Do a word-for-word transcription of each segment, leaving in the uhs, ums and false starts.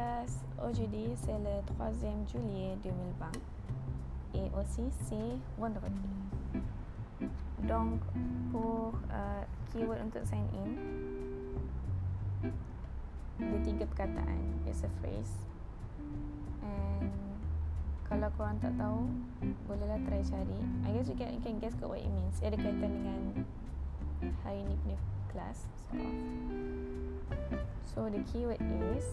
classe aujourd'hui, c'est le troisième juillet deux mille vingt et aussi c'est vendredi. Donc pour uh, keyword untuk sign in ada tiga perkataan, it's a phrase, and kalau korang tak tahu bolehlah try cari. I guess you can, you can guess what it means. Ia ada kaitan dengan hari ni punya class. So, so the keyword is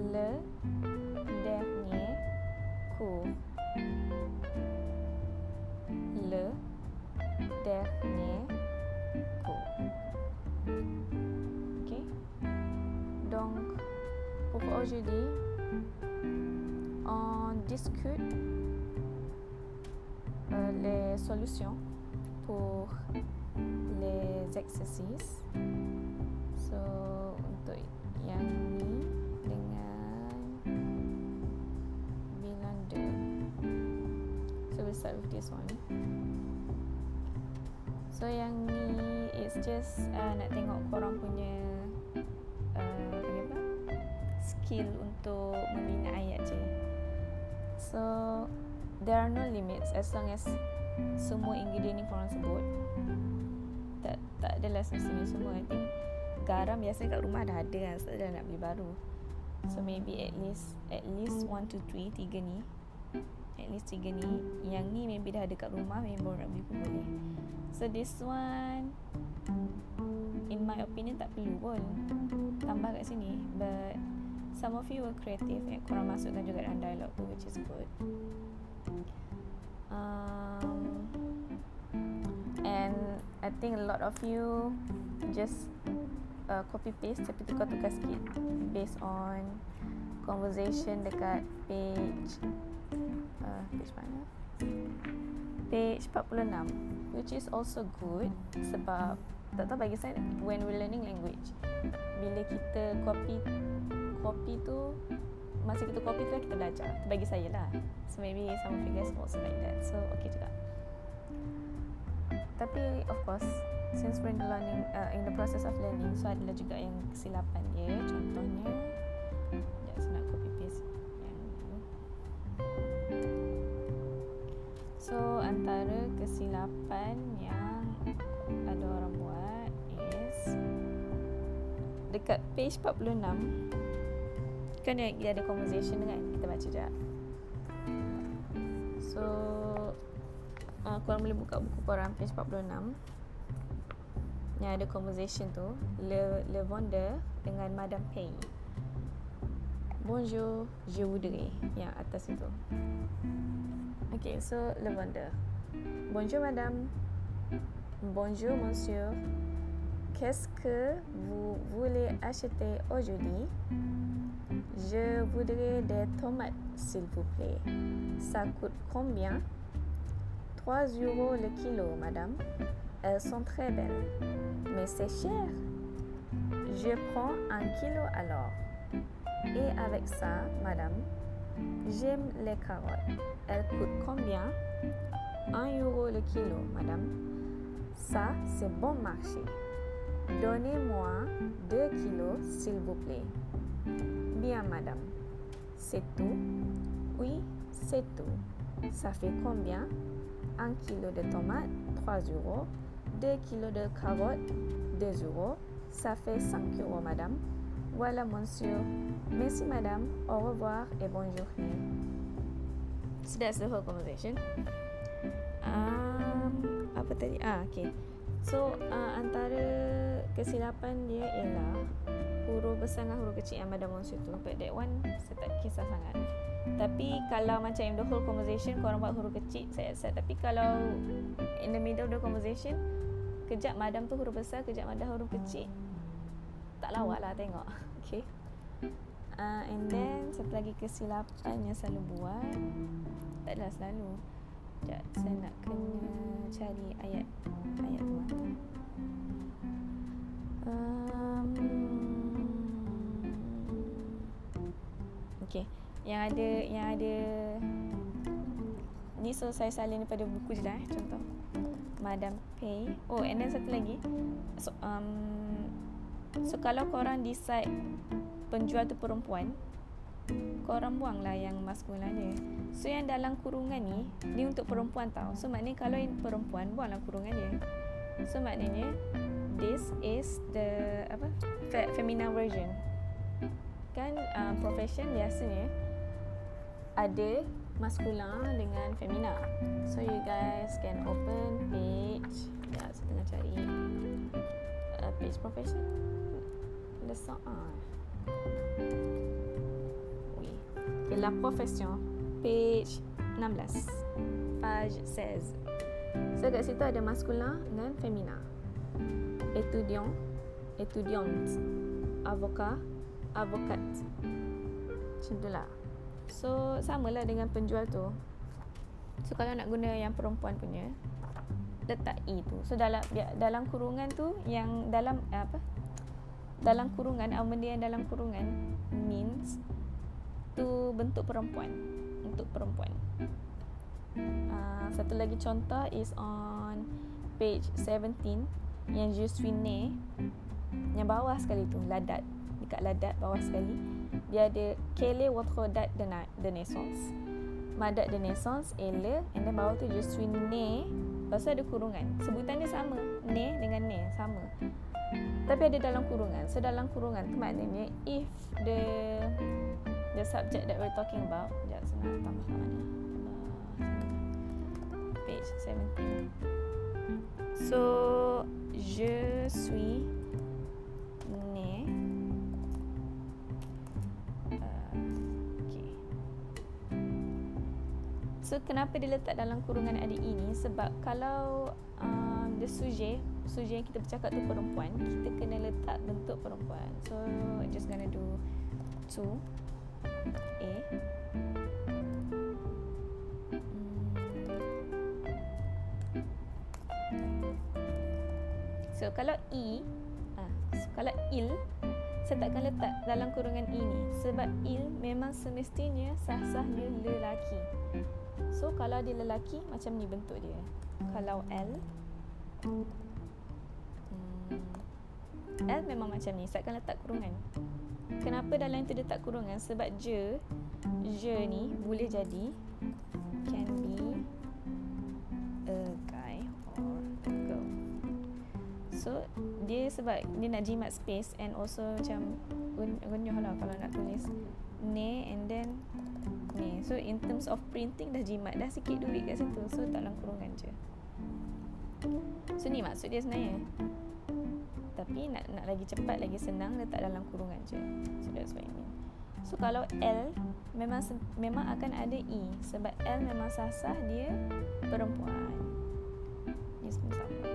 le dernier cours. Le dernier cours. Ok. Donc pour aujourd'hui, on discute euh, les solutions pour les exercices. So untuk yang ni dengan bilan dua. So we'll start with this one. So yang ni it's just uh, nak tengok korang punya uh, apa? skill untuk membina ayat je. So there are no limits as long as semua ingredient ni korang sebut. Tak tak adalah semestinya semua. I think garam biasanya kat rumah dah ada kan, so dah nak beli baru. So maybe at least at least one to three, tiga ni. At least tiga ni. Yang ni maybe dah ada kat rumah, maybe baru nak beli pun boleh. So this one in my opinion tak perlu pun tambah kat sini, but some of you were creative and korang masukkan juga dalam dialog tu, which is good. Um, and I think a lot of you just uh, copy paste tapi tukar-tukar sikit based on conversation dekat page uh, page mana? Page empat puluh enam, which is also good sebab tak tahu bagi saya when we learning language, bila kita copy copy tu masa kita copy tu lah kita belajar, bagi saya lah. So maybe some of you guys also like that, so okay juga. Tapi of course since we're in the learning, uh, in the process of learning, so adalah juga yang kesilapan dia. Contohnya sekejap saya nak copy paste yang ni. So antara kesilapan yang ada orang buat is dekat page empat puluh enam kan dia, dia ada conversation kan, kita baca sekejap. So uh, korang boleh buka buku korang page empat puluh enam yang ada conversation tu, le, le vendeur dengan Madame Pei. Bonjour, je voudrais, yang atas itu. Okay, so le vendeur, bonjour madame, bonjour monsieur, qu'est-ce que vous voulez acheter aujourd'hui? Je voudrais des tomates, s'il vous plaît. Ça coûte combien? trois euros le kilo, madame. Elles sont très belles. Mais c'est cher. Je prends un kilo alors. Et avec ça, madame, j'aime les carottes. Elles coûtent combien? un euro le kilo, madame. Ça, c'est bon marché. Donnez-moi deux kilos, s'il vous plaît. Bien, madame. C'est tout? Oui, c'est tout. Ça fait combien? un kilo de tomates, trois euros. deux kilos de carottes, deux euros. Ça fait cinq euros, madame. Voilà, monsieur. Merci, madame. Au revoir et bonne journée. So that's the whole conversation. Um, apa tadi? Ah, okay. So, uh, antara kesilapan dia ialah huruf besar dengan huruf kecil yang ada monster tu. But that one saya tak kisah sangat. Tapi kalau macam in the whole conversation korang buat huruf kecil, saya accept. Tapi kalau in the middle of the conversation, kejap madam tu huruf besar, kejap madam huruf kecil, tak lawak lah tengok. Okay, uh, and then satu lagi kesilapan yang selalu buat, tak adalah selalu. Sekejap, saya nak kena cari ayat ayat tu. Um, Okay. Yang ada yang ada ni, so saya salin daripada buku je lah eh. Contoh Madam Pei. Oh, and then satu lagi, so, um, so kalau korang decide penjual tu perempuan, korang buanglah yang maskulinnya. So yang dalam kurungan ni, ni untuk perempuan tau. So maknanya kalau yang perempuan, buanglah kurungan dia. So maknanya this is the apa fe- feminine version. Kan uh, profession biasanya ada maskulin dengan femina. So you guys can open page. Ya, saya tengah cari uh, page profession. Lepas ah. Et la profession, page enam belas, page seize. So kat situ ada masculin dan femina. Étudiant, étudiante, avocat, avocat. Macam tu lah. So samalah dengan penjual tu. So kalau nak guna yang perempuan punya, letak E tu. So dalam dalam kurungan tu, yang dalam apa? Dalam kurungan, atau benda yang dalam kurungan means tu bentuk perempuan, untuk perempuan. Uh, satu lagi contoh is on page seventeen yang je suis né, yang bawah sekali tu, ladat, dekat ladat bawah sekali dia ada quelle est votre date de, na- de naissance. Ma date de naissance est le, and then bawah tu je suis né, lepas tu ada kurungan. Sebutan dia sama, né dengan né sama, tapi ada dalam kurungan. So dalam kurungan tu maknanya if the the subject that we're talking about, sekejap saya nak tambah kat mana, page seventeen. So je suis né uh, okay. So kenapa dia letak dalam kurungan ada ini? Sebab kalau uh, the sujet sujet yang kita bercakap tu perempuan, kita kena letak bentuk perempuan. So I'm just gonna do two A hmm. So kalau I ah, so, kalau il, saya takkan letak dalam kurungan ini, sebab il memang semestinya sah-sahnya lelaki. So kalau dia lelaki, macam ni bentuk dia. Kalau L, L memang macam ni, saya akan letak kurungan. Kenapa dalam itu dia letak kurungan? Sebab je, je ni boleh jadi can be a guy or a girl. So dia sebab dia nak jimat space, and also macam gunyuh lah kalau nak tulis ne and then ne. So in terms of printing, dah jimat dah sikit duit kat situ. So dalam kurungan je. So ni maksud dia sebenarnya. Tapi nak nak lagi cepat, lagi senang, letak dalam kurungan je. So that's what I mean. So kalau L, memang memang akan ada E, sebab L memang sah-sah dia perempuan. Ni semua sama.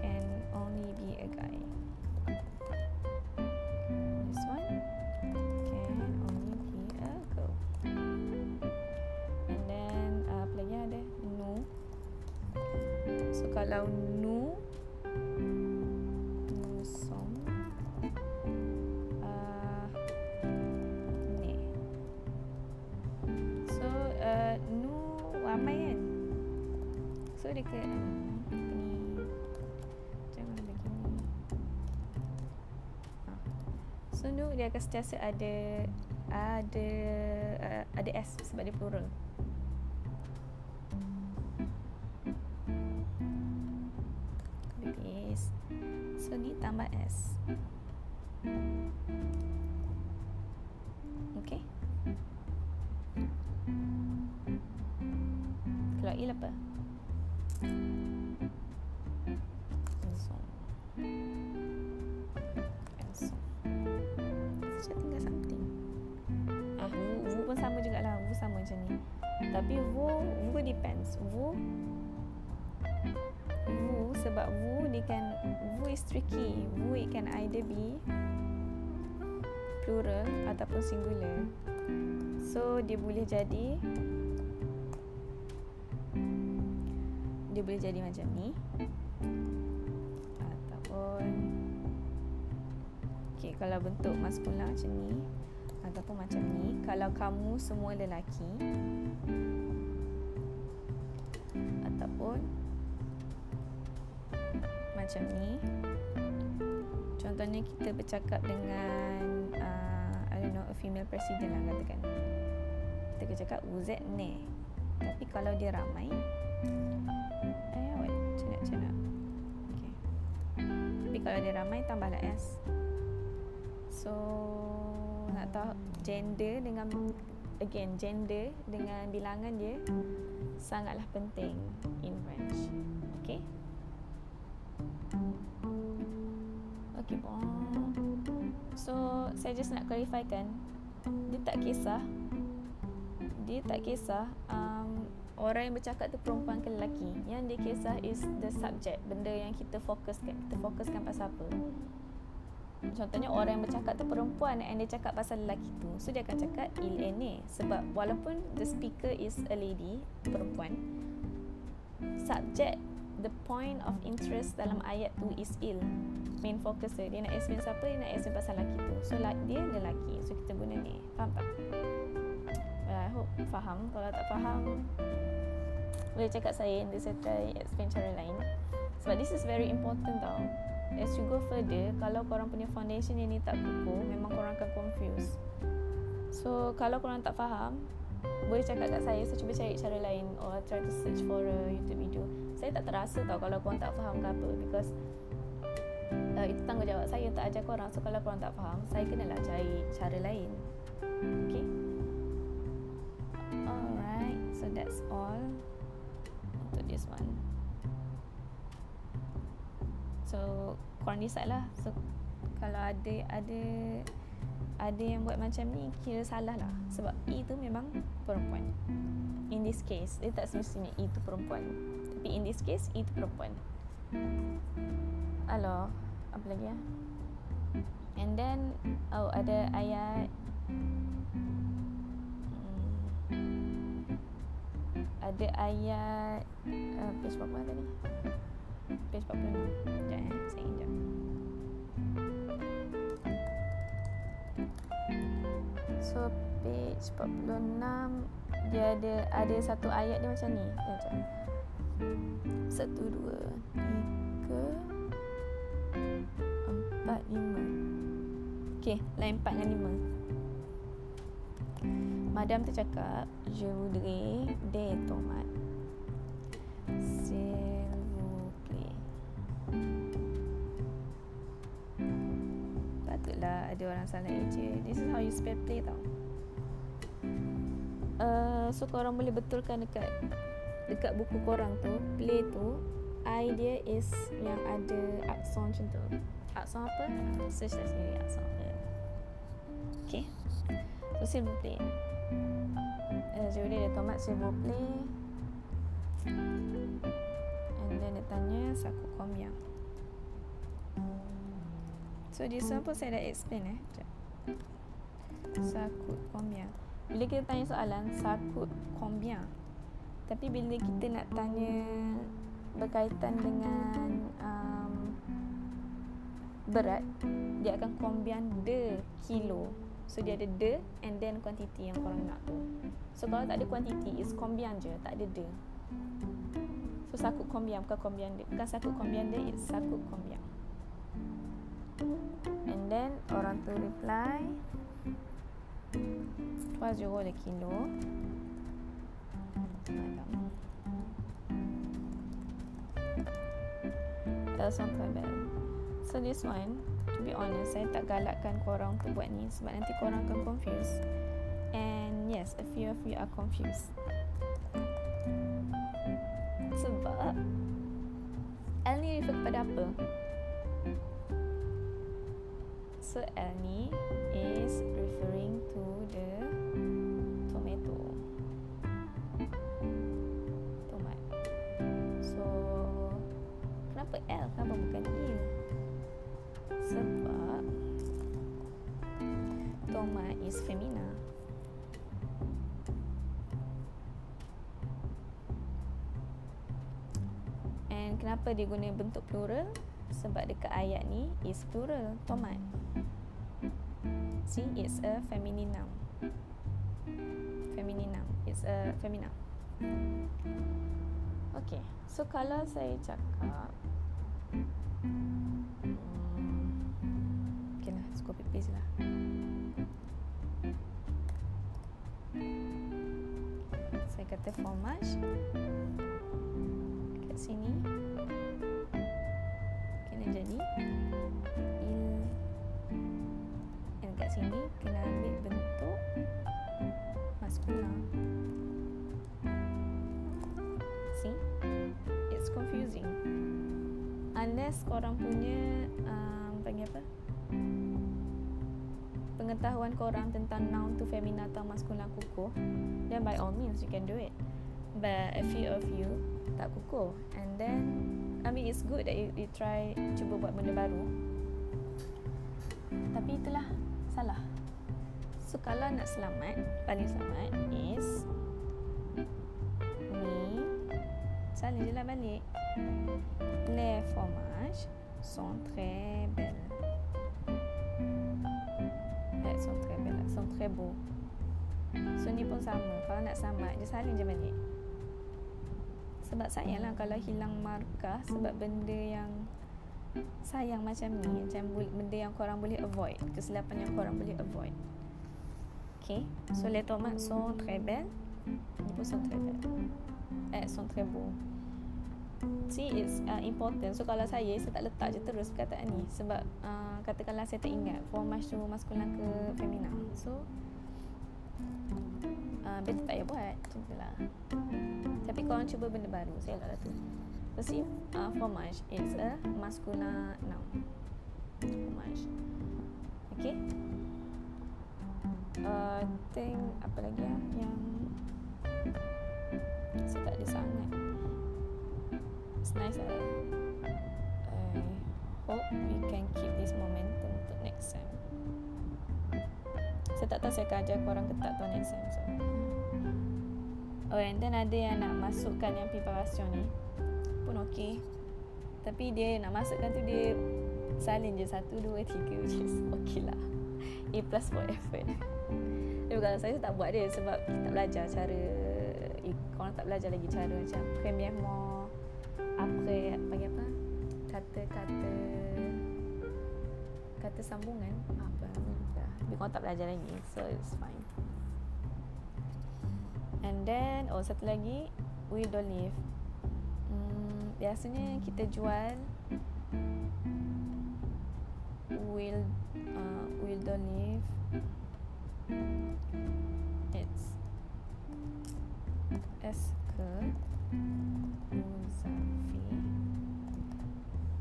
Can only be a guy. This one can only be a girl. And then uh, apa lagi ada? No. So kalau nu, nu som, uh, ne. So uh, nu ramai kan. So dekat ni, jangan begini. Ha. So nu dia akan sentiasa ada ada uh, ada s sebab dia plural. So ni tambah S. Okay. Kalau I apa? Langsung Langsung saya tinggal something. Ah, Wu, Wu pun sama jugalah. Wu sama macam ni, tapi Wu Wu depends. Wu Wu sebab Wu dia kan, Wu is tricky. Wu it can either be plural ataupun singular. So dia boleh jadi, dia boleh jadi macam ni ataupun okay, kalau bentuk maskulin macam ni ataupun macam ni. Kalau kamu semua lelaki, ataupun macam ni, contohnya kita bercakap dengan uh, I don't know, a female president lah katakan, kita akan cakap wuzet ne. Tapi kalau dia ramai, eh what, cenak-cenak, okay. Tapi kalau dia ramai, tambahlah S. So nak tahu gender dengan, again, gender dengan bilangan dia sangatlah penting in French. Okay. Okay, bon. So saya just nak clarify kan, dia tak kisah, dia tak kisah um, orang yang bercakap tu perempuan ke lelaki. Yang dia kisah is the subject, benda yang kita fokuskan. Kita fokuskan pasal apa. Contohnya orang yang bercakap tu perempuan and dia cakap pasal lelaki tu, so dia akan cakap il est né. Sebab walaupun the speaker is a lady, perempuan, subject, the point of interest dalam ayat tu is il. Main focus dia, dia nak explain siapa, dia nak explain pasal lelaki tu. So like, dia lelaki, so kita guna ni. Faham tak? Well, I hope faham. Kalau tak faham, boleh cakap saya, dia saya try explain cara lain. Sebab this is very important tau. As you go further, kalau korang punya foundation yang ni tak kukuh, memang korang akan confuse. So kalau korang tak faham, boleh cakap kat saya, saya cuba cari cara lain, or try to search for a YouTube video. Saya tak terasa tau kalau korang tak faham ke apa, because uh, itu tanggungjawab saya, tak ajar korang. So kalau korang tak faham, saya kenalah cari cara lain. Okay, alright, so that's all untuk this one. So korang decide lah. So kalau ada ada ada yang buat macam ni, kira salah lah. Sebab E tu memang perempuan. In this case, dia tak semestinya E tu perempuan, tapi in this case, E tu perempuan. Aloh, apa lagi ya? And then, oh, ada ayat hmm, ada ayat uh, page berapa tadi? Page forty-six. Sekejap eh, saya ingat. So page forty-six, dia ada ada satu ayat dia macam ni. Macam satu, dua, tiga, empat, lima. Okay, line empat dan lima. Madam tu cakap, je voudrais des tomates, s'il vous plaît. Patutlah ada orang salah eja. This is how you spell play tau. uh, So korang boleh betulkan dekat dekat buku korang tu. Play tu I dia is yang ada akson macam tu. Akson apa? Search dah sendiri akson. Okay, so s'il vous plaît, uh, jadi dia tomat s'il vous plaît. And then dia tanya saku komyang. So this one pun saya dah explain eh. Sekejap. Saku komyang, bila kita tanya soalan saku komyang. Tapi bila kita nak tanya berkaitan dengan um, berat, dia akan kombian de kilo. So dia ada de and then quantity yang korang nak tu. So kalau tak ada quantity, is kombian je, tak ada de. So sakut kombian, bukan kombian de. Bukan sakut kombian de, it's sakut kombian. And then orang tu reply trois euros le kilo. Elles sont très belles. So this one, to be honest, saya tak galakkan korang untuk buat ni, sebab nanti korang akan confused. And yes, a few of you are confused. Sebab L ni refer kepada apa? So L ni is referring to the L, kenapa bukan il? Sebab tomat is femina. And kenapa dia guna bentuk plural? Sebab dekat ayat ni is plural, tomat. See, it's a feminine noun. Feminine noun, it's a femina. Okay, so kalau saya cakap Hmm. entreprise-là. Secate fromaj kat sini kena jadi il, dan kat sini kena ambil bentuk maskulin. See, it's confusing unless korang punya um, panggil apa, pengetahuan korang tentang noun tu femina atau maskulin kukuh, then by all means you can do it, but a few of you tak kukuh, and then I mean it's good that you, you try cuba buat benda baru, tapi itulah salah. So kalau nak selamat, paling selamat is ni salah je lah balik. Les fromages sont très belles. Sont très belles, sont très beaux. So ni pun sama, kalau nak sama dia salin je balik. Sebab sayang lah kalau hilang markah, sebab benda yang sayang macam ni, macam benda yang korang boleh avoid, kesilapan yang korang boleh avoid. Okay, so les tomates sont très belles, ni pun sont très belles, eh, sont très beaux. See, it's uh, important. So kalau saya, saya tak letak je terus perkataan ni, sebab uh, katakanlah saya tak ingat fromage tu maskulin ke femina, so uh, better tak payah buat, cukuplah. Tapi korang cuba benda baru, saya elaklah tu. So see, uh, fromage is a masculin noun. Fromage. Okay, uh, think apa lagi ya? Yang saya tak ada sangat. It's nice. I, I hope we can keep this momentum untuk next sem. Saya tak tahu saya akan ajar korang ke tak tahun next sem, so. Oh, and then ada yang nak masukkan yang preparation ni pun okey, tapi dia nak masukkan tu dia salin je satu, dua, tiga, which is okey lah. A plus for effort. Tapi kalau saya tak buat dia, sebab kita tak belajar cara eh, korang tak belajar lagi cara macam premièrement, après, panggil apa, kata-kata kata sambungan apa, tapi korang tak belajar lagi, so it's fine. And then oh, satu lagi, huile d'olive. hmm, biasanya kita jual huile uh, huile d'olive, it's S ke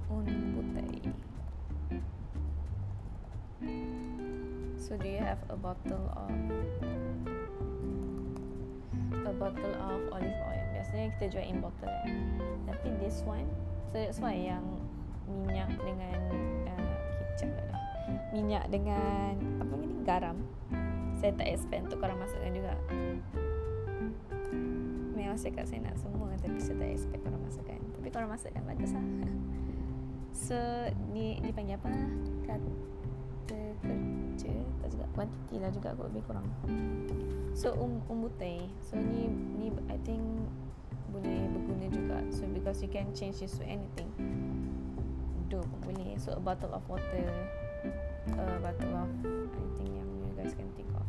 vous avez une bouteille. So do you have a bottle of a bottle of olive oil? Biasanya kita jual in bottle kan? Tapi this one, so that's why yang minyak dengan uh, kicap lah, minyak dengan apa ni, garam, saya tak expect untuk korang masukkan juga. Memang saya kat saya nak semua, tapi saya tak expect korang masukkan, tapi korang masukkan bagus lah. So ni dipanggil apa, kata kerja tak juga, kuantiti lah juga kot lebih kurang. So um, umbutai, so ni ni I think boleh berguna juga, so because you can change this to anything, do pun boleh. So a bottle of water, a bottle of, I think yang you guys can think of.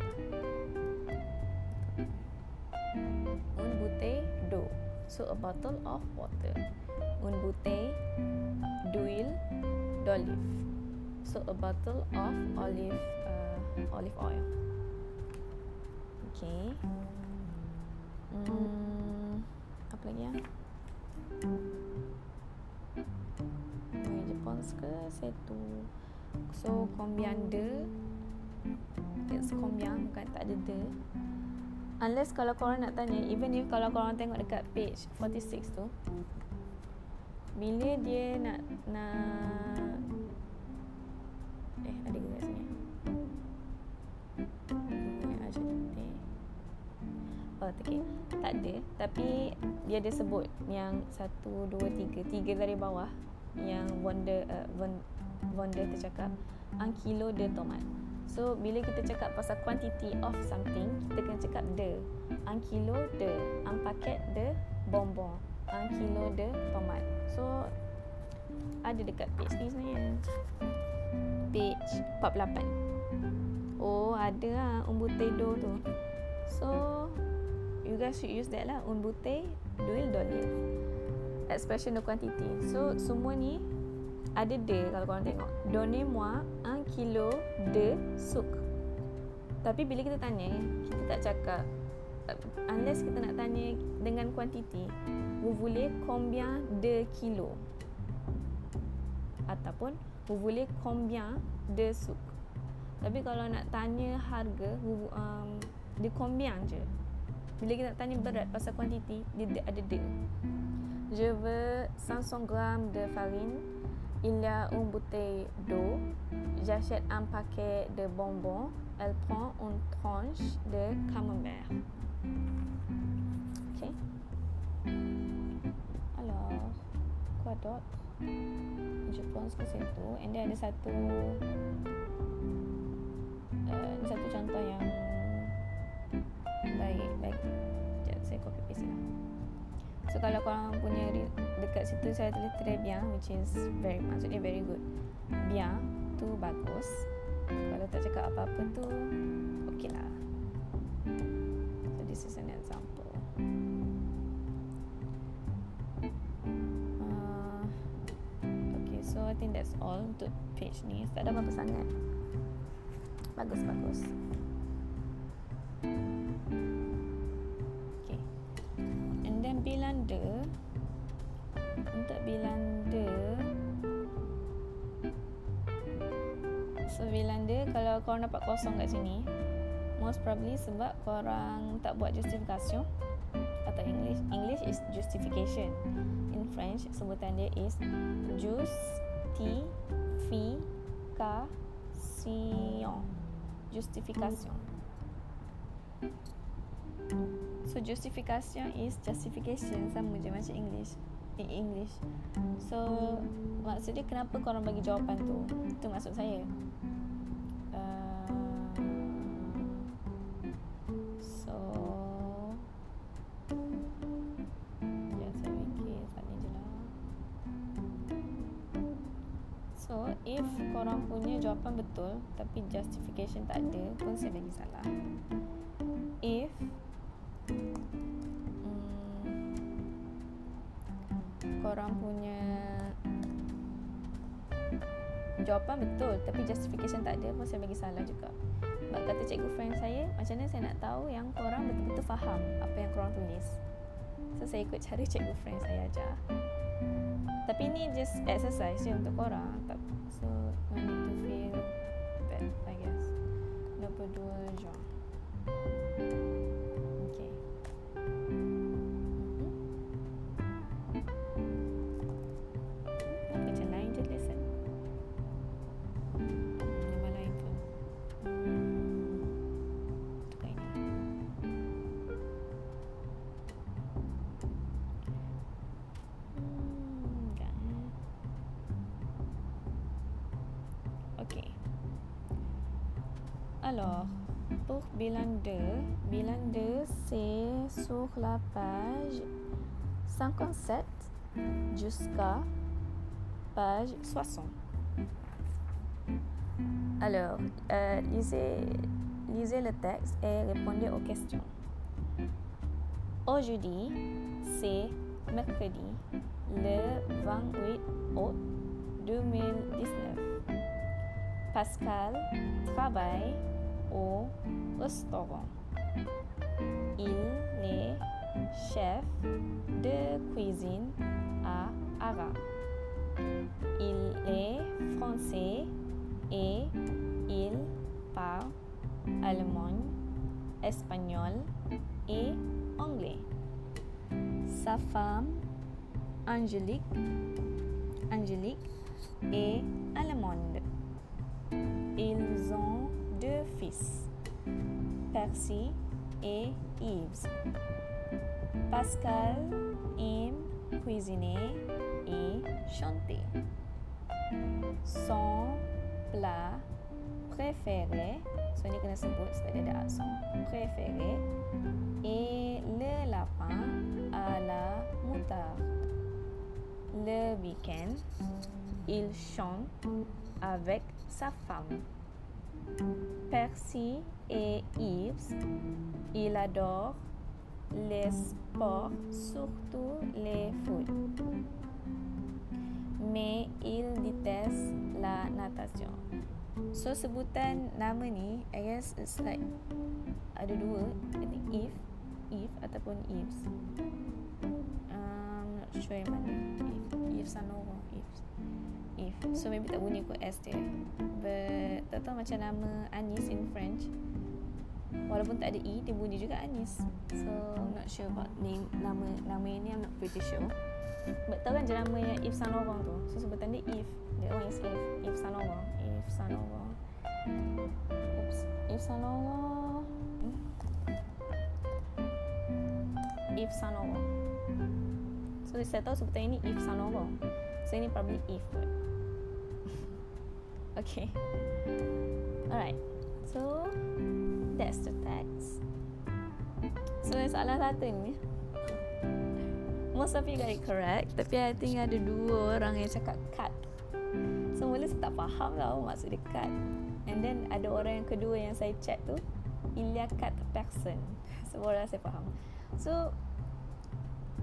Un bouteille d'eau, so a bottle of water. Un bouteille d'huile d'olive, so a bottle of olive uh, olive oil. Okay. Hmm, apa lagi ya? Mungkin Jepun ke satu. So combien de? It's combien, bukan tak ada de. Unless kalau korang nak tanya, even if kalau korang tengok dekat page forty-six tu, bila dia nak nak eh ada ke kat sini? Oh, okay. Tak ada, tapi dia ada sebut yang satu, dua, tiga, tiga dari bawah yang Wonder uh, Wonder tercakap un kilo de tomat. So bila kita cakap pasal quantity of something, kita kena cakap de. Un kilo de, un paket de bonbon, un kilo de tomat. So ada dekat page ni sebenarnya, page empat puluh lapan. Oh, ada lah umbutei do tu. So you guys should use that lah. Umbutei duil dolir. Expression of quantity. So semua ni ada de kalau korang tengok. Donnez-moi un kilo de sucre. Tapi bila kita tanya, kita tak cakap unless kita nak tanya dengan kuantiti. Vous voulez combien de kilo? Ataupun vous voulez combien de sucre? Tapi kalau nak tanya harga, um, dia combien je. Bila kita nak tanya berat pasal kuantiti, dia ada de. Je veux five cents grammes de farine. Il y a une bouteille d'eau. J'achète un paquet de bonbons. Elle prend une tranche de camembert. Ok. Alors, quoi d'autre? Je pense que c'est tout. And then ada satu uh, ada satu contoh yang baik. Baik. Sekejap, saya copy paste lah. So kalau korang punya dekat situ saya tulis très bien, which is very, maksudnya very good. Bien tu bagus. Kalau tak cakap apa-apa tu okey lah. So this is an example. uh, Okay, so I think that's all untuk page ni. Tak ada apa-apa sangat. Bagus-bagus. Okay. And then bilan de. Untuk bilan de, so bilan dia kalau korang dapat kosong kat sini, most probably sebab korang tak buat justification. Atau English, English is justification. In French sebutan dia is justification. Justification. So justification is justification, sama je macam English. In English. So maksud dia kenapa korang bagi jawapan tu. Itu maksud saya. uh, So ya, saya fikir tak ni je lah. So if korang punya jawapan betul tapi justification tak ada pun saya bagi salah. If korang punya jawapan betul tapi justification tak ada pun saya bagi salah juga. Sebab kata cikgu friend saya, macam mana saya nak tahu yang korang betul-betul faham apa yang korang tulis. So saya ikut cara cikgu friend saya ajar. Tapi ni just exercise je untuk korang. So no need to feel bad, I guess. Nombor dua genre. Okay. Alors, pour bilan deux, bilan deux c'est sur la page cinquante-sept jusqu'à page soixante. Alors, euh, lisez, lisez le texte et répondez aux questions. Aujourd'hui, c'est mercredi, le vingt-huit août deux mille dix-neuf. Pascal travaille au restaurant. Il est chef de cuisine à Arras. Il est français et il parle allemand, espagnol et anglais. Sa femme, Angélique, Angélique est allemande. Ils ont deux fils, Percy et Yves. Pascal aime cuisiner et chanter. Son plat préféré, so ni kena sebut sebab dia ada aksen, préféré est le lapin à la moutarde. Le week-end, il chante avec sa femme. Percy et Yves, ils adorent les sports, surtout les foot. Mais ils détestent la natation. So, sebutan nama ni, I guess it's like, ada dua, I think Yves, Yves ataupun Yves. Um, not sure yang mana. Yves, I know Yves. So maybe tak bunyi kot S dia. But tak tahu macam nama Anis in French, walaupun tak ada E, dia bunyi juga Anis. So I'm not sure about name, nama nama ni, I'm not pretty sure. But tahu kan je nama yang Yves Saint Laurent tu, so sebutan dia Yves. That one is Yves, Yves Saint Laurent, Yves Saint Laurent. Oops, Yves Saint Laurent, Yves Saint Laurent. So saya tahu sebutan ini Yves Saint Laurent. So ini probably Yves kot. Okay. Alright. So that's the text. So soalan satu ni, most of you got it correct, tapi I think ada dua orang yang cakap cut. So mula saya tak faham tau maksud dia cut. And then ada orang yang kedua yang saya chat tu, Ilya cut the person. Semua orang saya faham. So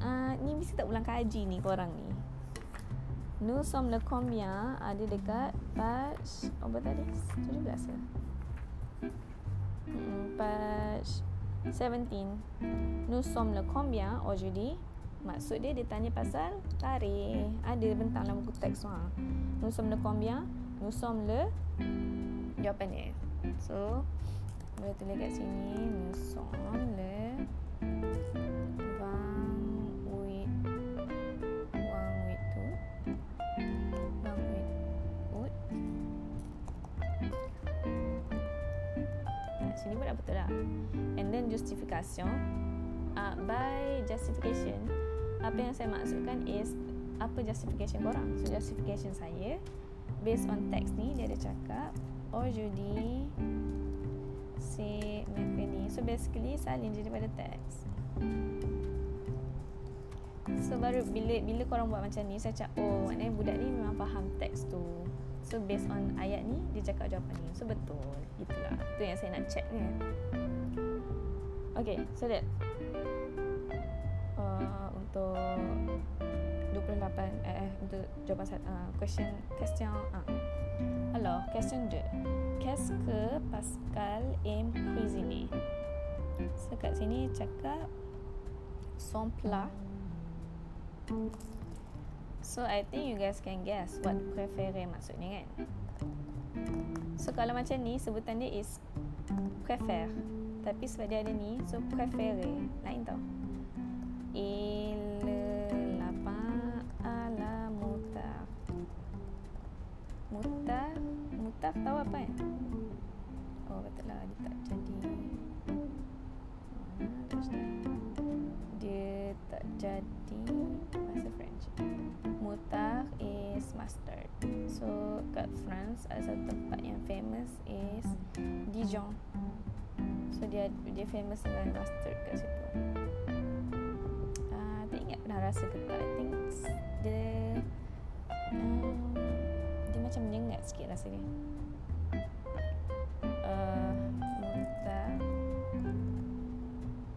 uh, ni mesti tak ulang kaji ni korang ni. Nous sommes le combien ada dekat page, oh berapa tadi? tujuh belas ke? Hmm, page tujuh belas. Nous sommes le combien aujourd'hui? Maksud dia, dia tanya pasal tarikh. Ada bentang dalam buku teks tu. Nous sommes le combien? Nous sommes le, jawapan dia. So, boleh tulis kat sini. Nous sommes le sini pun dah betul lah. And then justification, uh, by justification, apa yang saya maksudkan is apa justification korang. So justification saya based on text ni, dia ada cakap aujourd'hui c'est mercredi. So basically salin je daripada text. So baru bila bila korang buat macam ni, saya cakap oh maknanya budak ni memang faham text tu. So based on ayat ni, dia cakap jawapan ni. So betul, gitulah. Tu yang saya nak check ni. Okay, so that uh, untuk dua puluh lapan eh untuk jawapan uh, question question ah. Uh. Alors, question deux. Qu'est-ce que Pascal aime cuisiner? So kat sini cakap son plat. So I think you guys can guess what préféré maksudnya kan. So kalau macam ni, sebutan dia is préfère, tapi sebab dia ada ni, so préféré lain tau. Il la pain à la moutarde. Moutarde, moutarde tahu apa kan? Oh betul lah, dia tak jadi, dia tak jadi bahasa French. Moutarde is mustard. So kat France ada satu tempat yang famous is Dijon. So dia dia famous dengan mustard kat situ. Uh, tak ingat pernah rasa ke tak. I think dia um, dia macam menyengat sikit rasa dia. Uh, moutarde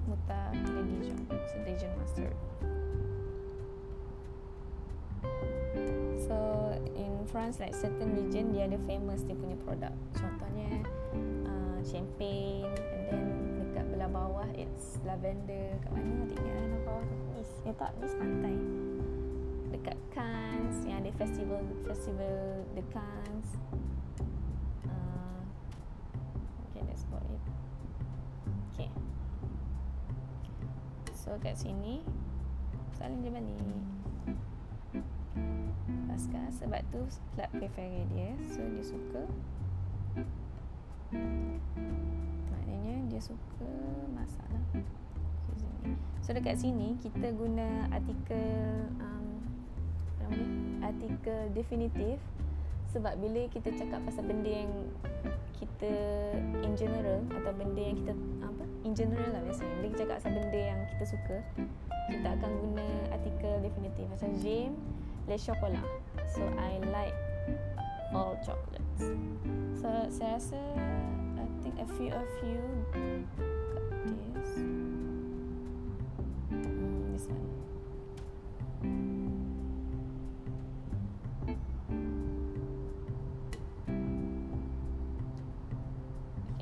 moutarde de Dijon. So Dijon mustard. So in France, like certain region, dia ada famous dia punya produk. Contohnya uh, champagne. And then dekat belah bawah it's lavender. Kat mana tak ingat lah bawah tu, Nice. Ya tak, Nice pantai. Dekat Cannes yang ada festival Festival de Cannes. uh, Okay, that's about it. Okay, so kat sini soalan dia balik Pascal, sebab tu plat preferé dia. So dia suka, maknanya dia suka masak lah. So dekat sini kita guna artikel um, apa nama dia? Artikel definitif. Sebab bila kita cakap pasal benda yang kita in general, atau benda yang kita apa, in general lah biasanya, bila kita cakap pasal benda yang kita suka, kita akan guna artikel definitif. Macam j'aime les chocolats, so I like all chocolates. So saya rasa I think a few of you got this. Hmm, this one.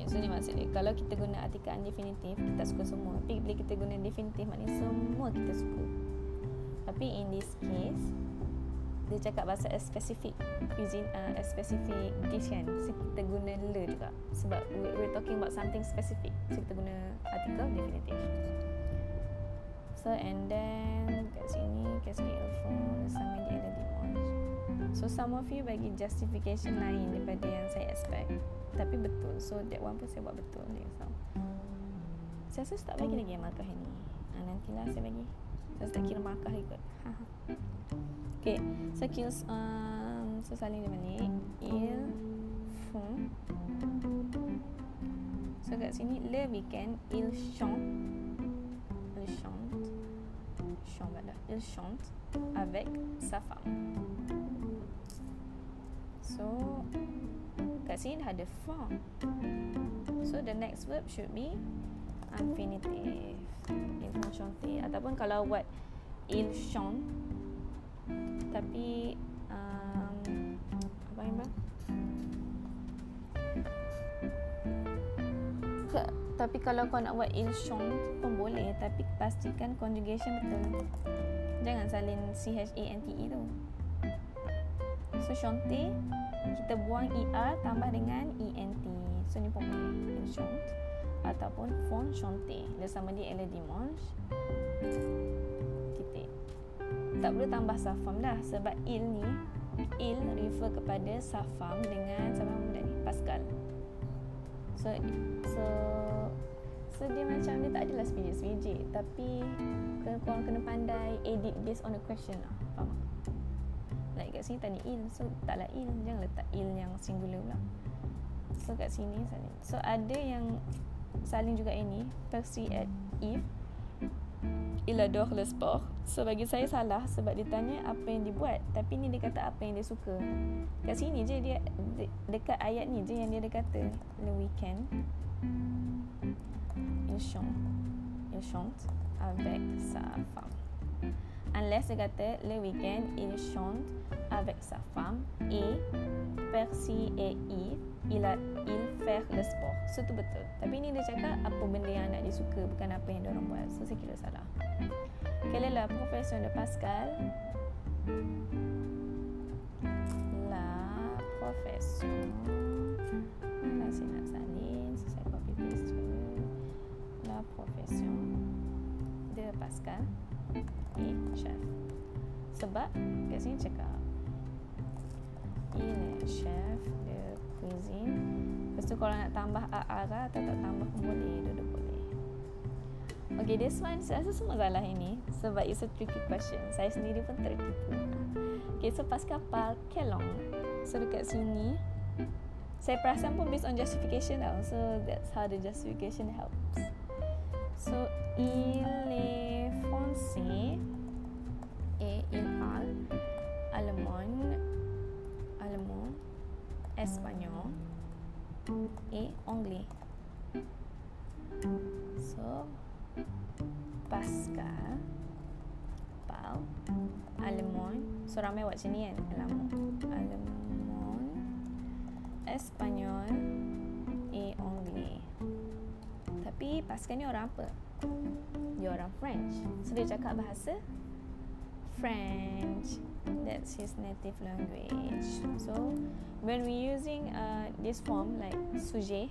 So ni maksud dia, kalau kita guna artikel undefinitive, kita tak suka semua. Tapi bila kita guna definitive, maknanya semua kita suka. Tapi in this case, dia cakap pasal a specific using uh, a specific dish kan. So kita guna le juga. Sebab we're talking about something specific. So kita guna artikel definitive. So and then kat sini, kat sini L four, sama dia ada demons. So some of you bagi justification lain daripada yang saya expect, tapi betul. So that one pun saya buat betul. So, saya rasa tak bagi lagi yang markah ni, ha, nantilah saya bagi. Saya tak kira markah ikut. ha. Okay. So kills um, So saling dia balik Il Fung. So kat sini le weekend Il chant Il chant Chant voilà. Il chante avec sa femme. So kat sini dah ada form. So the next verb should be infinitive. Il chante, ataupun kalau buat il chante tapi um, apa yang bang? Ke, tapi kalau kau nak buat il chante pun boleh, tapi pastikan conjugation betul. Jangan salin C H A N T E tu. So chante kita buang E R tambah dengan E N T. So ni pun boleh chante ataupun font chante. Dia sama dia elle dimanche. Kita tak boleh tambah safam dah sebab il ni il refer kepada safam dengan sama benda ni Pascal. So so so dia macam dia tak adalah sebiji-sebiji, tapi korang kena pandai edit based on the question lah. Faham? Like kat sini tanya il, so taklah il, jangan letak il yang singular pula. So kat sini saling. So ada yang saling juga ini, Percy at Yves il adore le sport. So bagi saya salah sebab dia tanya apa yang dibuat, tapi ni dia kata apa yang dia suka. Kat sini je dia, dekat ayat ni je yang dia ada kata le weekend il chante il chante avec sa femme. Unless dia kata le weekend il chante avec sa femme et Percy et Yves il a, il fait le sport. So tu betul. Tapi ni dia cakap apa benda yang anak dia suka, bukan apa yang diorang buat. So saya kira salah. Quelle est la profession de Pascal? La profession. Mana saya nak salin? So saya copy paste dulu. La profession de Pascal et chef. Sebab kat sini cakap il est chef de cuisine. Lepas tu korang nak tambah A-A-R-A atau tak tambah pun boleh, dua-dua boleh. Okay, this one saya rasa semua salah ini sebab it's a tricky question. Saya sendiri pun tertipu. Okay, so Pascal parle kelong. So dekat sini saya perasan pun based on justification tau. So that's how the justification helps. So il est français et il parle allemand, allemand, espagnol et anglais. So Pascal parle allemand. So ramai buat macam ni kan, allemand, allemand, espagnol et anglais. Tapi Pascal ni orang apa? Dia orang French. So dia cakap bahasa French. That's his native language. So when we using uh, this form like sujet,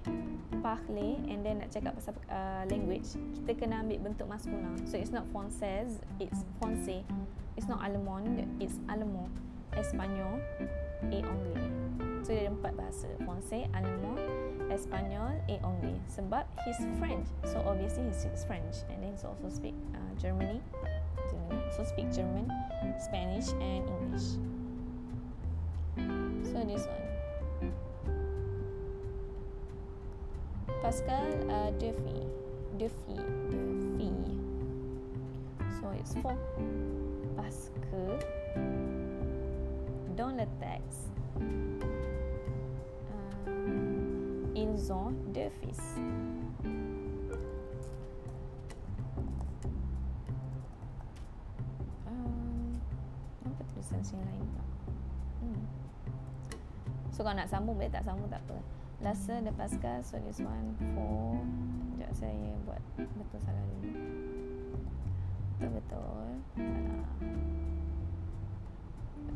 parler and then nak cakap pasal uh, language, kita kena ambil bentuk maskulin. So it's not française, it's français. It's not allemand, it's allemand, espagnol et anglais. So dia ada empat bahasa, français, allemand, Espanyol and English. Sebab he's French, so obviously he speaks French, and then he also speak uh, Germany, Germany. So speak German, Spanish and English. So this one. Pascal uh, Duffy, Duffy, Duffy. So it's for parce que dans le texte. Um, deux ans, deux fils. Um, apa tulisan sini lain tak? Hmm. So kalau nak sambung boleh, tak sambung tak apa. Lasa the Pascal, so this one for. Sekejap saya buat betul salah dulu. Betul-betul salah.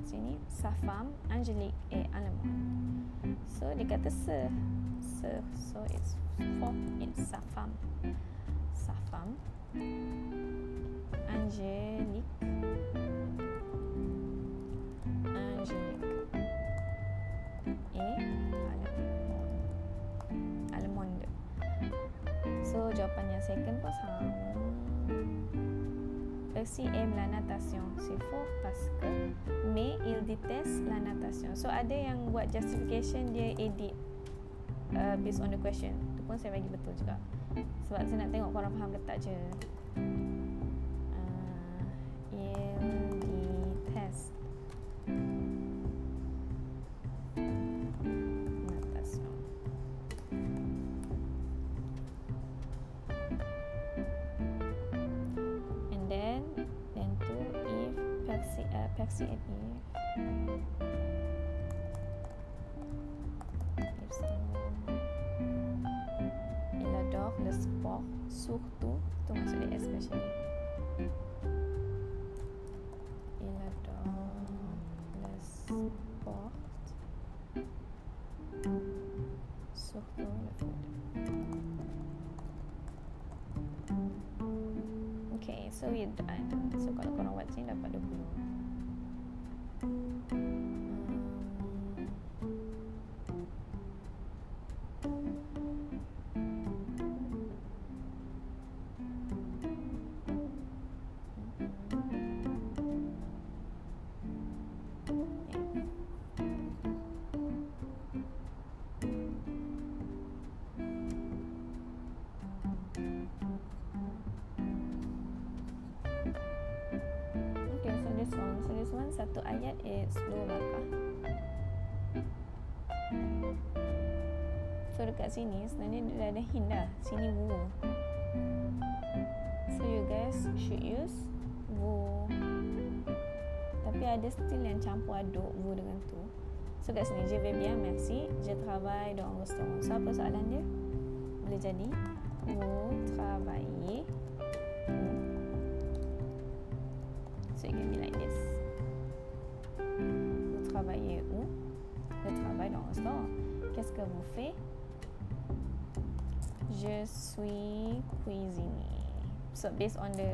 Sini Safam, Angélique et Allemand. So dia kata se, se, so it's for, it's Safam, Safam, Angélique, Angélique et Allemand, Allemand. So jawapan yang second pun sama. Percy aime la natation, c'est faux parce que, mais il déteste la natation. So ada yang buat justification, dia edit uh, based on the question. Tu pun saya bagi betul juga, sebab saya nak tengok korang faham ke tak je. uh, Il déteste natation. Percy and Yves. Il adore le sport, surtout, tu maksud dia especially. Il adore le sport, surtout le food. Okay, so we're done. So kalau korang buat sini dapat dua puluh. Satu ayat is dua bakar. So dekat sini sebenarnya dia ada hint dah, sini voo. So you guys should use voo. Tapi ada still yang campur aduk voo dengan tu. So kat sini je vais bien, merci, je travaille dans un restaurant. So apa soalan dia? Boleh jadi voo travaillez. So it can be like this. Travailler où? Je travaille dans un store. Qu'est-ce que vous faites? Je suis cuisinier. So based on the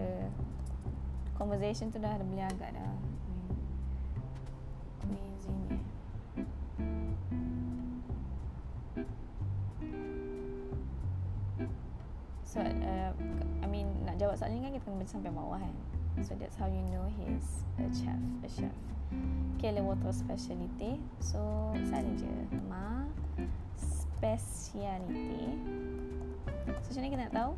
conversation tu dah boleh agak dah. Cuisinier. So uh, I mean nak jawab soalan ni kan kita kena sampai bawah kan. So that's how you know he's a chef, a chef. Quelle est votre spécialité? So, ça je ma spécialité. So, macam mana kita nak tahu?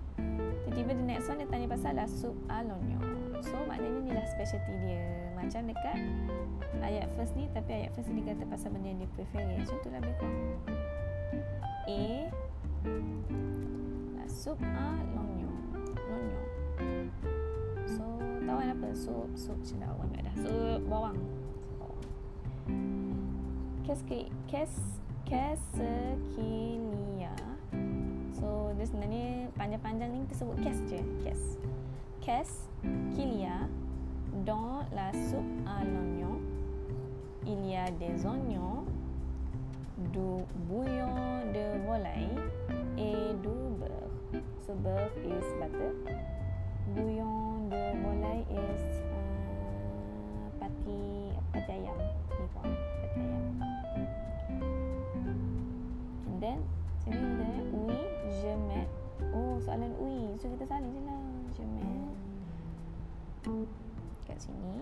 Tiba-tiba the next one dia tanya pasal la soup à l'oignon. So, maknanya ni lah specialty dia. Macam dekat ayat first ni, tapi ayat first ni dia kata pasal benda yang dia prefer. Macam tu lah beko. E la soup à l'oignon. L'oignon. So, tawan apa? Soup, soup macam dah orang dah. Soup bawang. Qu'est-ce que, qu'est-ce, qu'est-ce qu'il y a? So dia sebenarnya panjang-panjang ni kita sebut qu'est je, qu'est. Qu'est-ce qu'il y a dans la soupe à l'oignon? Il y a des oignons, du bouillon de volaille et du beurre. So beurre is butter. Bouillon de volaille is uh, pati pati ayam. Ni pun pati ayam. Then sini dia oui je mets. Oh soalan oui, so kita salin je lah, je mets kat sini,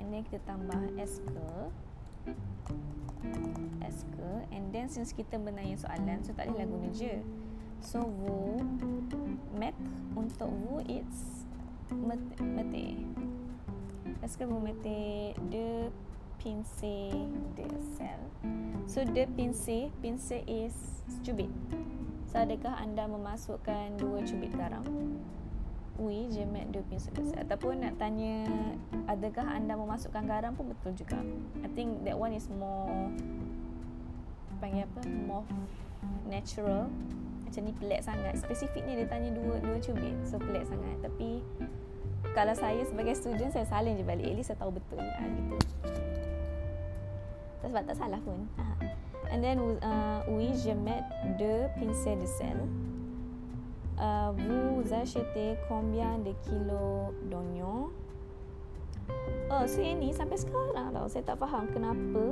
and then kita tambah est-ce que, est-ce que, and then since kita benarnya soalan, so tak boleh lagu ni je. So vous mettre, untuk vous it's mettez, est-ce que vous mettez de pincée de sel. So the pincée, pincée is secubit. Adakah anda memasukkan dua cubit garam? Oui, je mets deux pincées de sel. Ataupun nak tanya adakah anda memasukkan garam pun betul juga. I think that one is more, panggil apa, more natural. Macam ni pelik sangat. Spesifiknya dia tanya dua dua cubit. So pelik sangat. Tapi kalau saya sebagai student, saya salin je balik. At least saya tahu betul. Ha, gitu. Tak sebab tak salah pun. Ha. And then, uh, oui, je mets deux pincées de sel. Uh, vous achetez combien de kilos d'oignons? Oh, so ini sampai sekarang tau. Saya tak faham kenapa.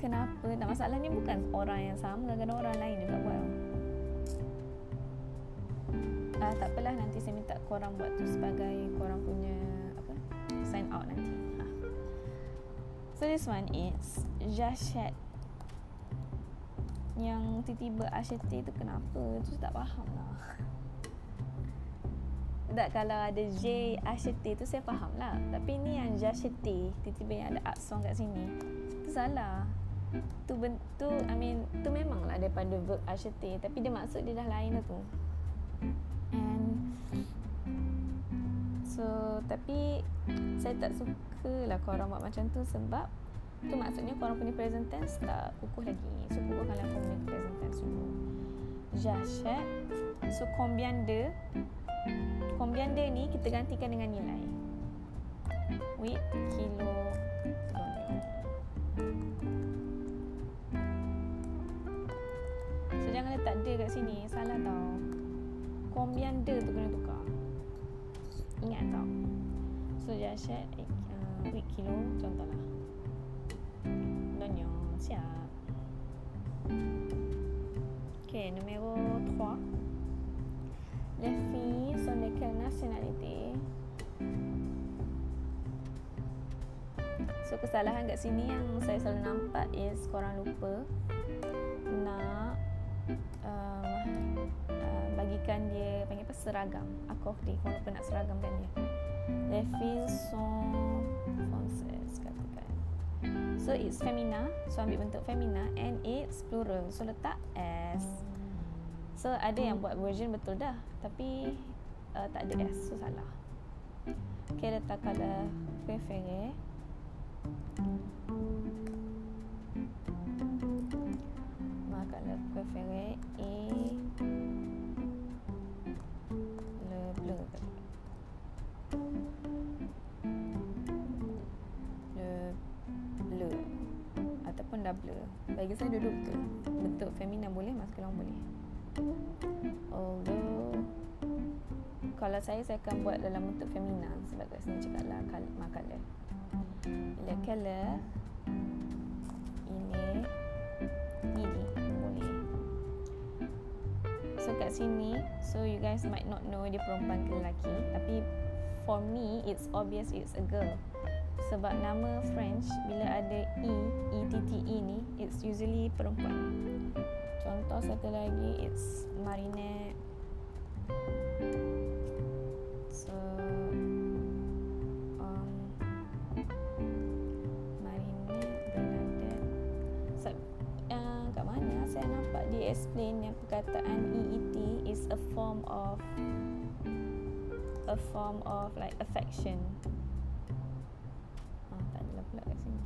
Kenapa? Dan masalah ni bukan orang yang sama. Kadang-kadang orang lain juga buat. Uh, tak apalah, nanti saya minta korang buat tu sebagai korang punya apa, sign out nanti. Ha. So, this one is j'achète. Yang tiba-tiba asyik tu kenapa? Tu tak faham lah. Tak, kalau ada J asyik tu saya faham lah. Tapi ni yang asyik tiba-tiba yang ada akson kat sini, tu salah. Tu bentuk, I mean, tu memanglah daripada verb asyik, tapi dia maksud dia dah lain dah tu. And so, tapi saya tak suka lah korang buat macam tu sebab itu maksudnya korang punya present tense tak kukuh lagi. So, kukuhkanlah korang punya present tense dulu. J'achète. So, combien de. Combien de ni kita gantikan dengan nilai. With kilo d'oignon. So, jangan letak de kat sini. Salah tau. Combien de tu kena tukar. Ingat tau. So, j'achète uh, with kilo. Contohlah. L'oignon, siap. Okay, numéro tiga. Les filles sont de quelle nationalité? So, kesalahan kat sini yang saya selalu nampak is korang lupa nak uh, uh, bagikan dia, panggil apa, seragam. Aku okey, korang lupa nak seragamkan dia. Les filles sont françaises, katakan. So it's femina. So ambil bentuk femina. And it's plural. So letak S. So ada yang buat version betul dah, tapi uh, tak ada S. So salah. Okay, letak kalau prefer. Maka le prefer E le bleu. Dah blur. Bagi saya duduk betul. Bentuk femina boleh, maskulin boleh. Although kalau saya, saya akan buat dalam bentuk femina sebab kat sini cakap lah makalah. Le color ini ini boleh. So kat sini, so you guys might not know dia perempuan ke lelaki, tapi for me it's obvious it's a girl. Sebab nama French bila ada E, E-T-T-E ni, it's usually perempuan. Contoh satu lagi, it's Marinette. So um, Marinette, Bernadette. So, uh, kat mana saya nampak dia explain yang perkataan E E T is a form of A form of like affection. Kat sini.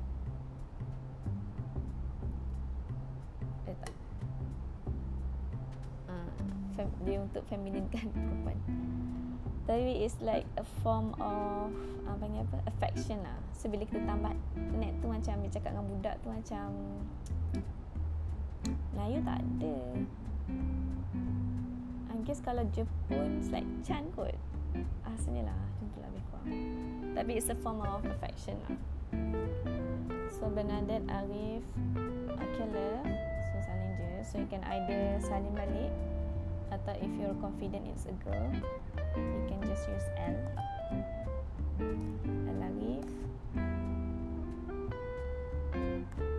Eh tak. Ah, fem- dia untuk femininkan perempuan. Tapi it's like a form of ah, panggil apa? Affection lah. So bila kita tambah net tu macam dia cakap dengan budak tu macam Melayu tak ada. I guess kalau Jepun it's like chan kot. Ah, sinilah contohlah lebih kurang. Tapi it's a form of affection lah. So Bernadette Arif Akela. So salin je. So you can either salin balik atau if you're confident it's a girl, you can just use L. Al-Arif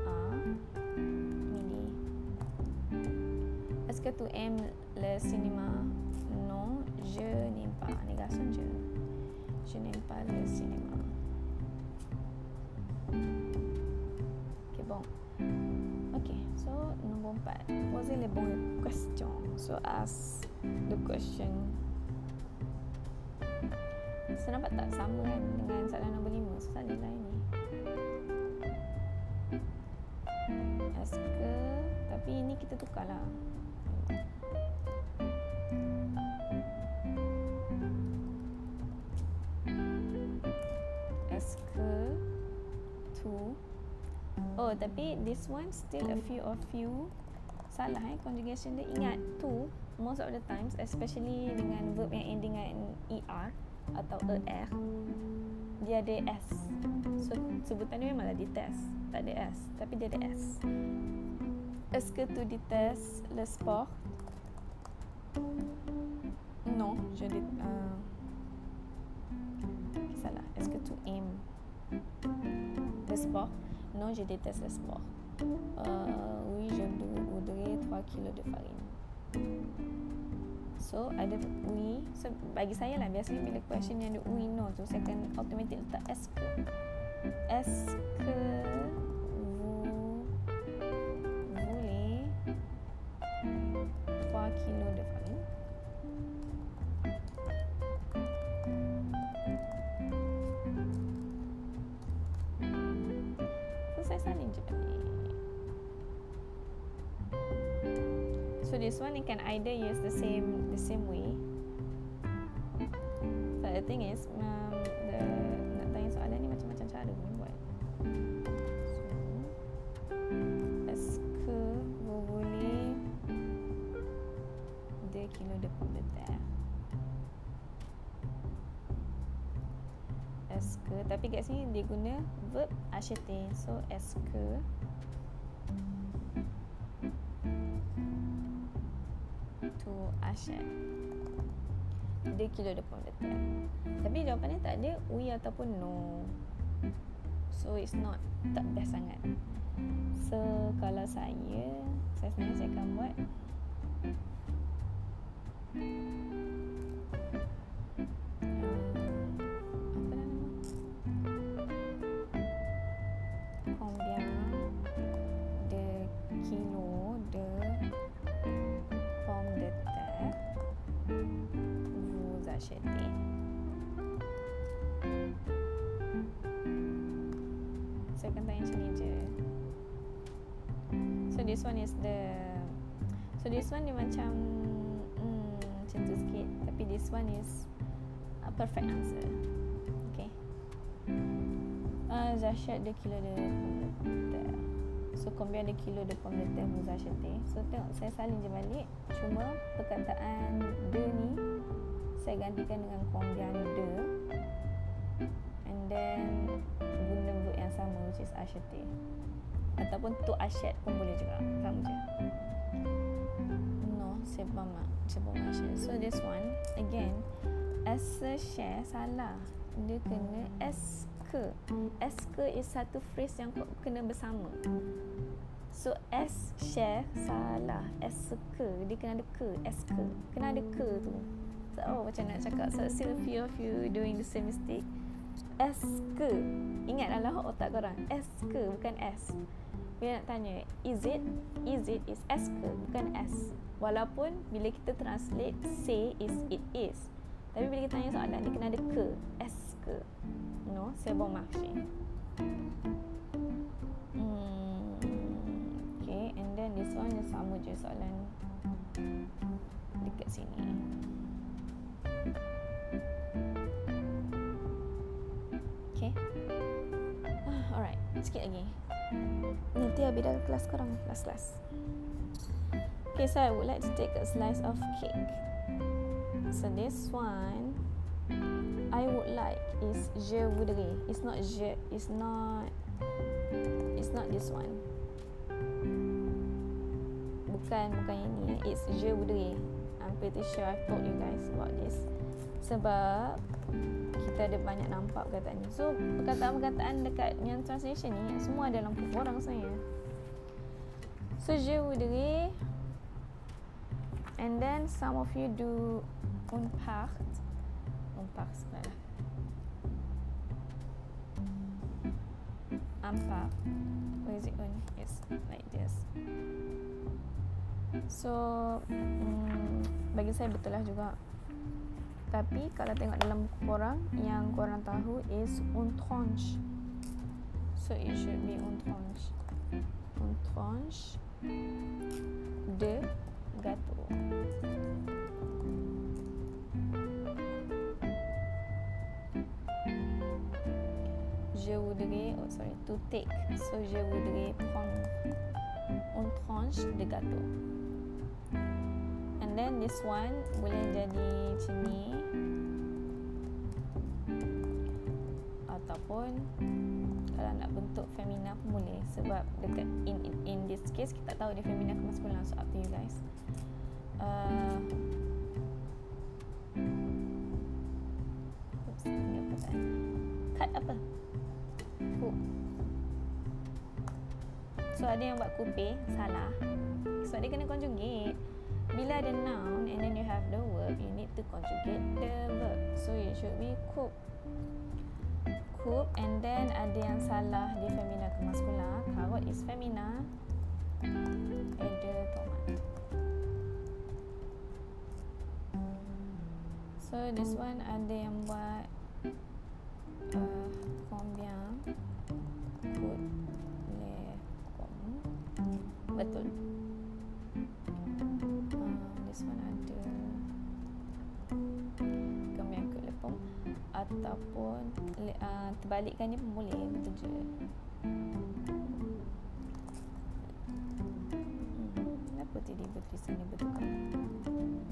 A Mili. Est-ce que tu aimes le cinéma? Non, je n'aime pas. Négation je. Je n'aime pas le cinéma. Okay, bon. Okay, so nombor empat, poser les bonnes questions. So ask the question. So nampak tak sama kan dengan soalan nombor lima. So soalan lain ni ask ke, tapi ini kita tukar lah. Ask ke to. Oh, tapi this one still a few of you salah eh conjugation dia. Ingat to most of the times, especially dengan verb yang ending dengan er atau er, dia ada s. So sebutan dia memanglah ditest, tak ada s, tapi dia ada s. Est-ce que tu détestes le sport? Non, je déteste uh, salah. Est-ce que tu aimes le sport? Non, je déteste le sport. Euh, oui, je voudrais trois kilos de farine. So, ada oui. So, bagi saya lah, biasanya bila question yang ada oui, no tu, saya akan automatic letak est-ce que. Est-ce que vous voulez trois kilos de farine? So this one you can either use the same the same way. So the thing is, um, the nak tanya soalan ni macam-macam cara boleh buat. So, est-ce que vous voulez deux kilos de pommes de terre? Est-ce que, tapi kat sini dia guna verb acheter. So est-ce que asyik deux kilos de pommes de terre. Tapi jawapan dia tak ada oui ataupun no. So it's not, tak best sangat. So kalau saya, saya sebenarnya saya akan buat this one is the so this one dia macam hmm, macam tu sikit, tapi this one is a perfect answer. Okay, uh, j'achète deux kilos de pommes de terre. So combien de kilos de pommes de terre vous achetez? So tengok, saya salin je balik, cuma perkataan de ni saya gantikan dengan combien de, and then guna verb yang sama which is acheter. Ataupun tu asyik pun boleh juga. Sama je. No, c'est pas mal. C'est pas mal. So this one again, est-ce que salah. Dia kena est-ce que. Est-ce que is satu phrase yang kena bersama. So est-ce que salah. Est-ce que dia kena ada ke. Est-ce que kena ada ke tu. So oh, macam nak cakap. So still a few of you doing the same mistake. Est-ce que, ingatlah otak korang, est-ce que bukan S. Bila nak tanya is it, is it is est-ce que, bukan S. Walaupun bila kita translate say is it is, tapi bila kita tanya soalan dia kena ada ke. Est-ce que. No, c'est bon marché. Hmm, okay, and then this one is sama je soalan dekat sini. Sikit lagi. Nanti habis dah kelas korang, kelas-kelas. Okay, so I would like to take a slice of cake. So this one I would like is je voudrais. It's not je, it's not it's not this one. Bukan bukan yang ni. It's je voudrais. I'm pretty sure I've told you guys about this. Sebab kita ada banyak nampak perkataan ni. So perkataan-perkataan dekat yang translation ni semua ada dalam buku orang sebenarnya. So je voudrais, and then some of you do un part un part sebenarnya un part crazy one is like this. So mm, bagi saya betul lah juga. Tapi kalau tengok dalam buku korang, yang korang tahu is entranche. So it should be entranche. Entranche de gâteau. Je voudrais, oh sorry, to take. So je voudrais prendre une tranche de gâteau. And then this one boleh jadi sini ataupun kalau nak bentuk femina pun boleh, sebab dekat in in, in this case kita tahu dia femina ke maskulin, so up to you guys. Uh, oops, ingat kata. Cut apa? Kup. So ada yang buat kupe, salah. So dia kena conjugate. Bila ada noun and then you have the verb, you need to conjugate the verb. So it should be kup. Kup, and then ada yang salah, dia femina ke maskula. Carrot is femina. Ada tomat. So this one ada yang buat uh, combien put le com. Betul. Uh, this one ada combien que le pom ataupun uh, terbalikkan dia pun boleh, betul je. Hmm, apa tadi bertulisan dia bertukar?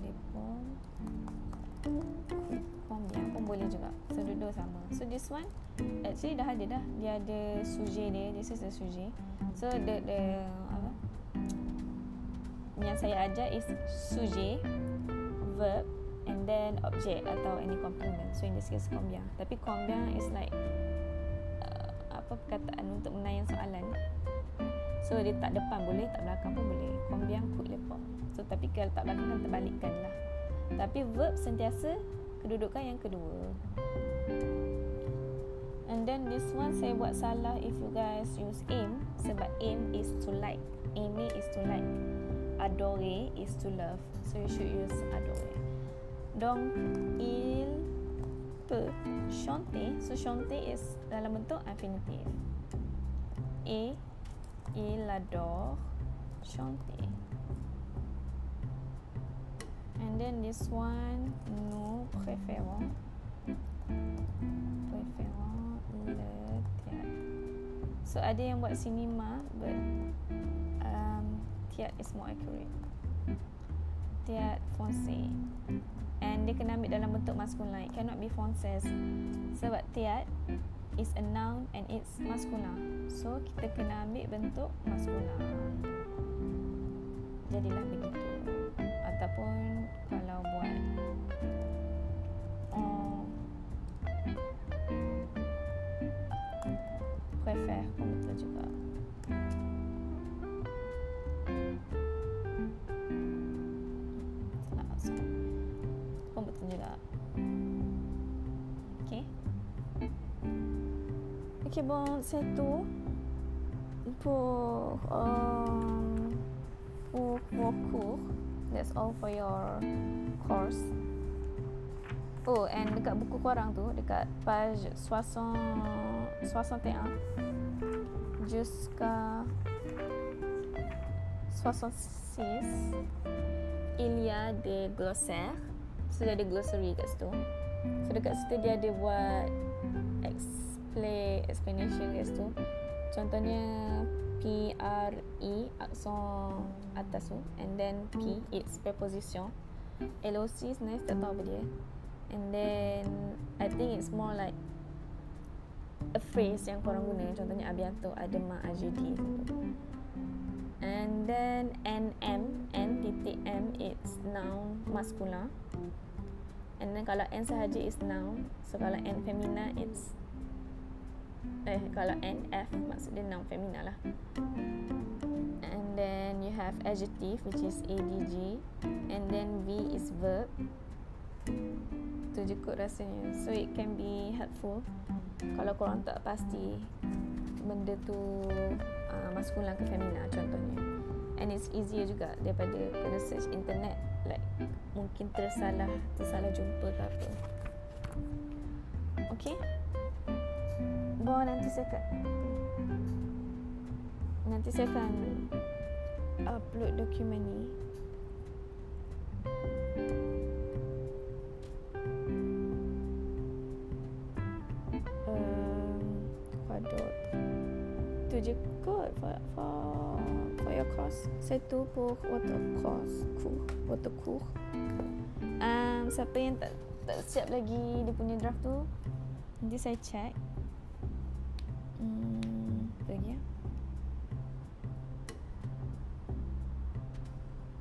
Le pom combien pun boleh juga. So dua-dua sama. So this one actually dah ada dah. Dia ada sujet dia. This is the sujet. So the the apa? Yang saya ajar is sujet, verb and then object atau any complement. So in this case combien. Tapi combien is like uh, apa perkataan untuk menayang soalan. So dia tak depan boleh, tak belakang pun boleh. Combien could lepak. So tapi kalau tak belakang terbalikkan lah. Tapi verb sentiasa kedudukan yang kedua. And then this one saya buat salah if you guys use aim, sebab aim is to like. Aimer is to like. Adorer is to love. So you should use adorer. Donc il peut chanter. So chanter is dalam bentuk infinitif. Et il adore chanter. And then this one, nous préférons, préférons le théâtre. So ada yang buat cinema, but um, théâtre is more accurate. Théâtre français. And dia kena ambil dalam bentuk maskulin. It cannot be français. Sebab théâtre is a noun and it's maskulin. So kita kena ambil bentuk maskulin. Jadilah begitu. Ataupun kalau buat um, prefer pun betul juga. Nah, so pun betul juga. Okay. Okay, bon, c'est tout pour um, pour vos cours. That's all for your course. Oh, and dekat buku korang tu, dekat page soixante et un jusqu'à soixante-six, il y a des glossaires. So dia ada glossary kat situ. So dekat situ dia ada buat explain, explanation kat situ. Contohnya P R E aksen atas tu, and then P it's preposition. L O C is nice, tak tahu apa dia. And then I think it's more like a phrase yang korang guna. Contohnya abianto ada ma ajudi. And then N M N titik M it's noun maskulin. And then kalau N sahaja is noun. So kalau N femina it's Eh, kalau N F maksudnya noun femina lah. And then you have adjective which is A D G. And then V is verb. Itu je kot rasanya. So it can be helpful kalau korang tak pasti benda tu uh, maskulin ke feminin contohnya. And it's easier juga daripada kena search internet, like mungkin tersalah tersalah jumpa ke apa. Okay, Bo, nanti saya akan nanti saya akan upload dokumen ni. Je good for for for your course. C'est tout pour votre course, cours, votre cours. Um, siapa yang tak, tak siap lagi dia punya draft tu, nanti saya check. Hmm, apa lagi ya?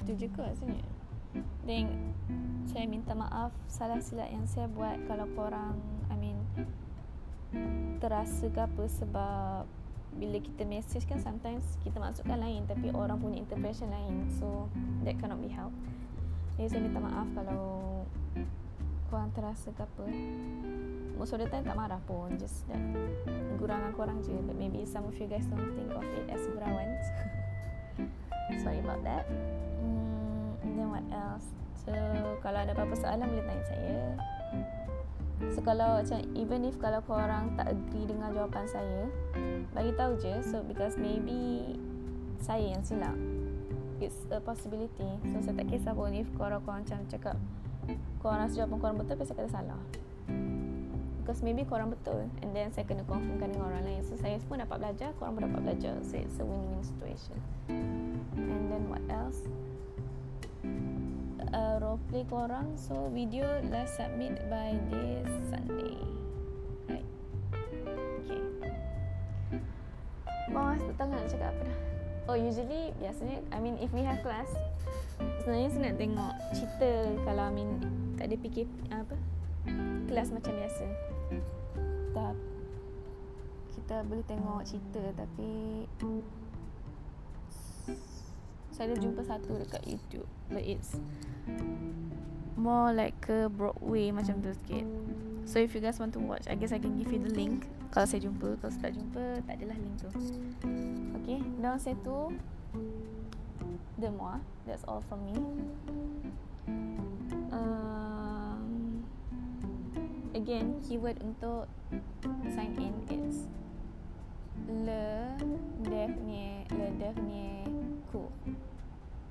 Itu je kot sebenarnya. Dan saya minta maaf salah silap yang saya buat kalau korang, I mean, terasa ke apa, sebab bila kita message kan sometimes kita masukkan lain tapi orang punya interpretation lain, so that cannot be helped. Jadi saya minta maaf kalau korang terasa ke apa. Most of the time tak marah pun, just like gurangan korang je, but maybe some of you guys don't think of it as gurauan. Sorry about that. Hmm, then what else? So kalau ada apa-apa soalan boleh tanya saya. So kalau macam even if kalau korang tak agree dengan jawapan saya, bagi tahu je, so because maybe saya yang silap, it's a possibility. So saya tak kisah pun if korang, korang macam cakap korang rasa jawapan korang betul tapi saya kata salah, because maybe korang betul and then saya kena confirmkan dengan orang lain. So saya pun dapat belajar, korang pun dapat belajar, so it's a win-win situation. And then what else? Uh, role play korang, so video last submit by this Sunday, right? Okay, Mama masih tak tahu nak cakap apa dah. Oh, usually biasanya, I mean if we have class, sebenarnya saya nak tengok cerita kalau I mean tak ada P K P apa, kelas macam biasa tak, kita boleh tengok cerita. Tapi saya ada jumpa satu dekat YouTube, but it's more like ke Broadway macam tu sikit. So if you guys want to watch, I guess I can give you the link kalau saya jumpa. Kalau saya tak jumpa, tak adalah link tu. Okay, dan saya tu de moi, that's all from me. um, Again, keyword untuk sign in is le dernier, le dernier cours.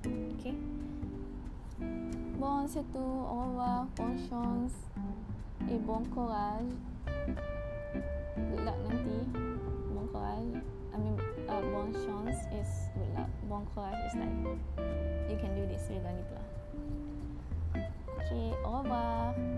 Ok, bon, c'est tout. Au revoir, bonne chance et bon courage. Good luck nanti. Bon courage, I mean uh, bonne chance is good luck, bon courage is like you can do this, you gonna do it lah. Ok, au revoir.